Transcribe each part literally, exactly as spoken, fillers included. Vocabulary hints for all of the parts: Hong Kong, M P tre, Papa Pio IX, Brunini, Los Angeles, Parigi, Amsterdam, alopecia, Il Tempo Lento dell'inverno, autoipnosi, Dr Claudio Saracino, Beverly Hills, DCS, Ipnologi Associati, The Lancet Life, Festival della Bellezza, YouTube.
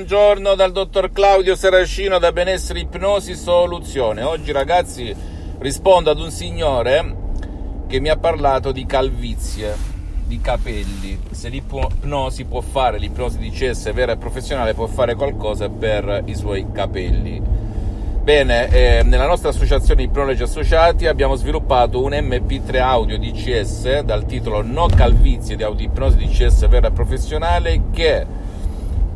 Buongiorno dal dottor Claudio Saracino da Benessere Ipnosi Soluzione. Oggi ragazzi rispondo ad un signore che mi ha parlato di calvizie, di capelli, se l'ipnosi può fare, l'ipnosi D C S vera e professionale può fare qualcosa per i suoi capelli. Bene, eh, nella nostra associazione Ipnologi Associati abbiamo sviluppato un M P tre audio D C S dal titolo No calvizie di autoipnosi D C S vera e professionale, che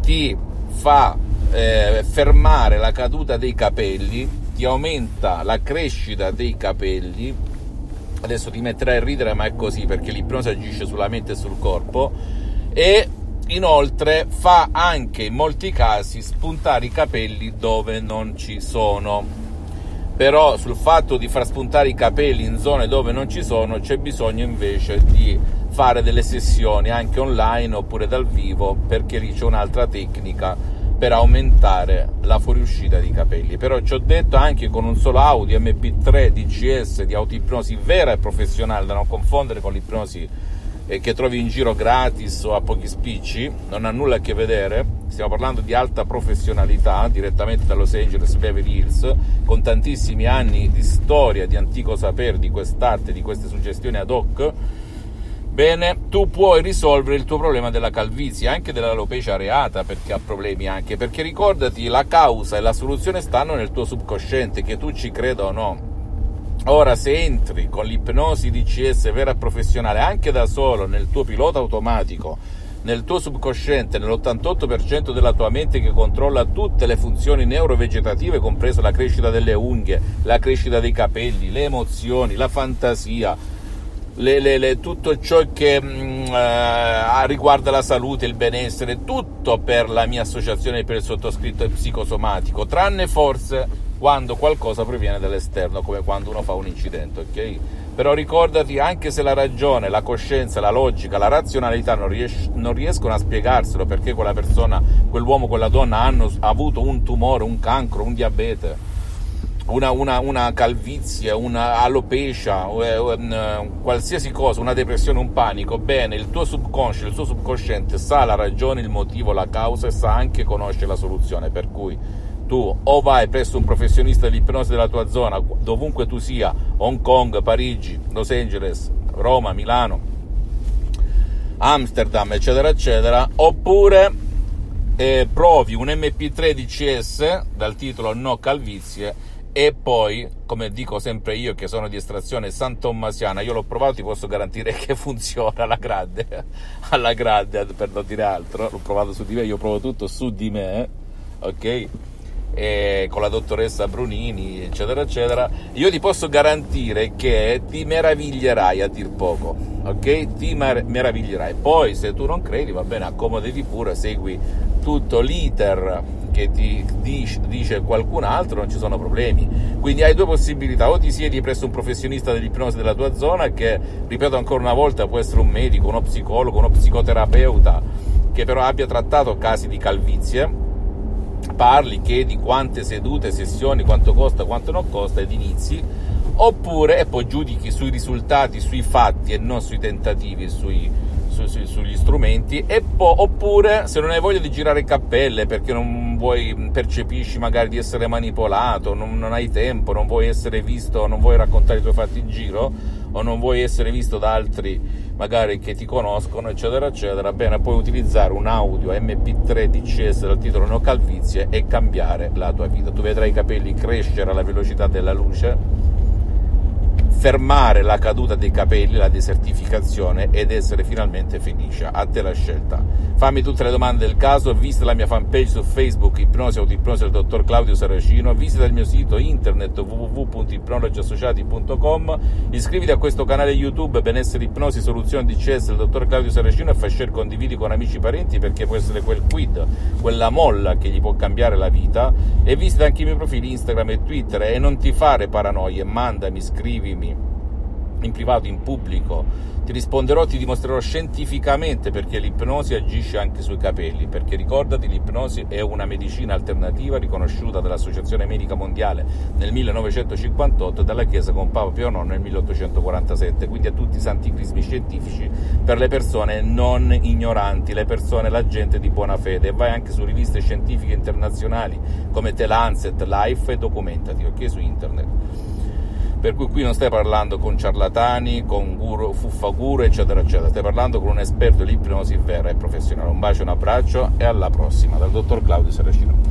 ti fa eh, fermare la caduta dei capelli, ti aumenta la crescita dei capelli. Adesso ti metterai a ridere, ma è così, perché l'ipnosi agisce sulla mente e sul corpo, e inoltre fa anche in molti casi spuntare i capelli dove non ci sono. Però sul fatto di far spuntare i capelli in zone dove non ci sono c'è bisogno invece di fare delle sessioni anche online oppure dal vivo, perché lì c'è un'altra tecnica per aumentare la fuoriuscita di capelli. Però ci ho detto anche con un solo audio M P tre D C S di autoipnosi vera e professionale, da non confondere con l'ipnosi che trovi in giro gratis o a pochi spicci, non ha nulla a che vedere. Stiamo parlando di alta professionalità direttamente da Los Angeles, Beverly Hills, con tantissimi anni di storia, di antico sapere, di quest'arte, di queste suggestioni ad hoc. Bene, tu puoi risolvere il tuo problema della calvizie, anche dell'alopecia areata, perché ha problemi anche, perché ricordati, la causa e la soluzione stanno nel tuo subconsciente, che tu ci creda o no. Ora, se entri con l'ipnosi D C S vera e professionale anche da solo nel tuo pilota automatico, nel tuo subconsciente, nell'ottantotto per cento della tua mente che controlla tutte le funzioni neurovegetative, compresa la crescita delle unghie, la crescita dei capelli, le emozioni, la fantasia, Le, le, le, tutto ciò che mh, riguarda la salute, il benessere, tutto per la mia associazione, per il sottoscritto psicosomatico, tranne forse quando qualcosa proviene dall'esterno, come quando uno fa un incidente, ok? Però ricordati, anche se la ragione, la coscienza, la logica, la razionalità non, ries- non riescono a spiegarselo, perché quella persona, quell'uomo, quella donna hanno avuto un tumore, un cancro, un diabete, Una, una, una calvizie, una alopecia, qualsiasi cosa, una depressione, un panico. Bene, il tuo subconscio, il suo subconsciente sa la ragione, il motivo, la causa, e sa anche conoscere la soluzione. Per cui tu o vai presso un professionista dell'ipnosi della tua zona, dovunque tu sia, Hong Kong, Parigi, Los Angeles, Roma, Milano, Amsterdam, eccetera eccetera, oppure eh, provi un M P tre D C S dal titolo No calvizie. E poi, come dico sempre io, che sono di estrazione santommasiana, io l'ho provato, ti posso garantire che funziona alla grande, alla grande, per non dire altro. L'ho provato su di me, io provo tutto su di me, ok? E con la dottoressa Brunini, eccetera eccetera. Io ti posso garantire che ti meraviglierai, a dir poco, ok? Ti mer- meraviglierai. Poi, se tu non credi, va bene, accomodati pure, segui tutto l'iter che ti dice qualcun altro, non ci sono problemi. Quindi hai due possibilità: o ti siedi presso un professionista dell'ipnosi della tua zona, che, ripeto ancora una volta, può essere un medico, uno psicologo, uno psicoterapeuta, che però abbia trattato casi di calvizie, parli, chiedi quante sedute, sessioni, quanto costa, quanto non costa, ed inizi. Oppure, e poi giudichi sui risultati, sui fatti e non sui tentativi, sui Su, su, sugli strumenti. E po- oppure, se non hai voglia di girare cappelle, perché non vuoi, percepisci magari di essere manipolato, non, non hai tempo, non vuoi essere visto, non vuoi raccontare i tuoi fatti in giro, o non vuoi essere visto da altri magari che ti conoscono, eccetera eccetera, bene, puoi utilizzare un audio M P tre D C S dal titolo No calvizie e cambiare la tua vita. Tu vedrai i capelli crescere alla velocità della luce, fermare la caduta dei capelli, la desertificazione, ed essere finalmente felice. A te la scelta. Fammi tutte le domande del caso, visita la mia fanpage su Facebook, Ipnosi Autoipnosi del dottor Claudio Saracino, visita il mio sito internet w w w punto ipnologi associati punto com, iscriviti a questo canale YouTube Benessere Ipnosi Soluzione D C S del dottor Claudio Saracino e fai share, condividi con amici e parenti, perché può essere quel quid, quella molla che gli può cambiare la vita. E visita anche i miei profili Instagram e Twitter, e non ti fare paranoie, mandami, scrivimi, in privato, in pubblico, ti risponderò, ti dimostrerò scientificamente perché l'ipnosi agisce anche sui capelli, perché ricordati, l'ipnosi è una medicina alternativa riconosciuta dall'Associazione Medica Mondiale nel millenovecentocinquantotto e dalla Chiesa con Papa Pio nono nel milleottocentoquarantasette, quindi a tutti i santi crismi scientifici, per le persone non ignoranti, le persone, la gente di buona fede. E vai anche su riviste scientifiche internazionali come The Lancet Life e documentati, ok, su internet. Per cui qui non stai parlando con ciarlatani, con guru, fuffaguru, eccetera eccetera, stai parlando con un esperto di ipnosi vera e professionale. Un bacio, un abbraccio e alla prossima, dal dottor Claudio Saracino.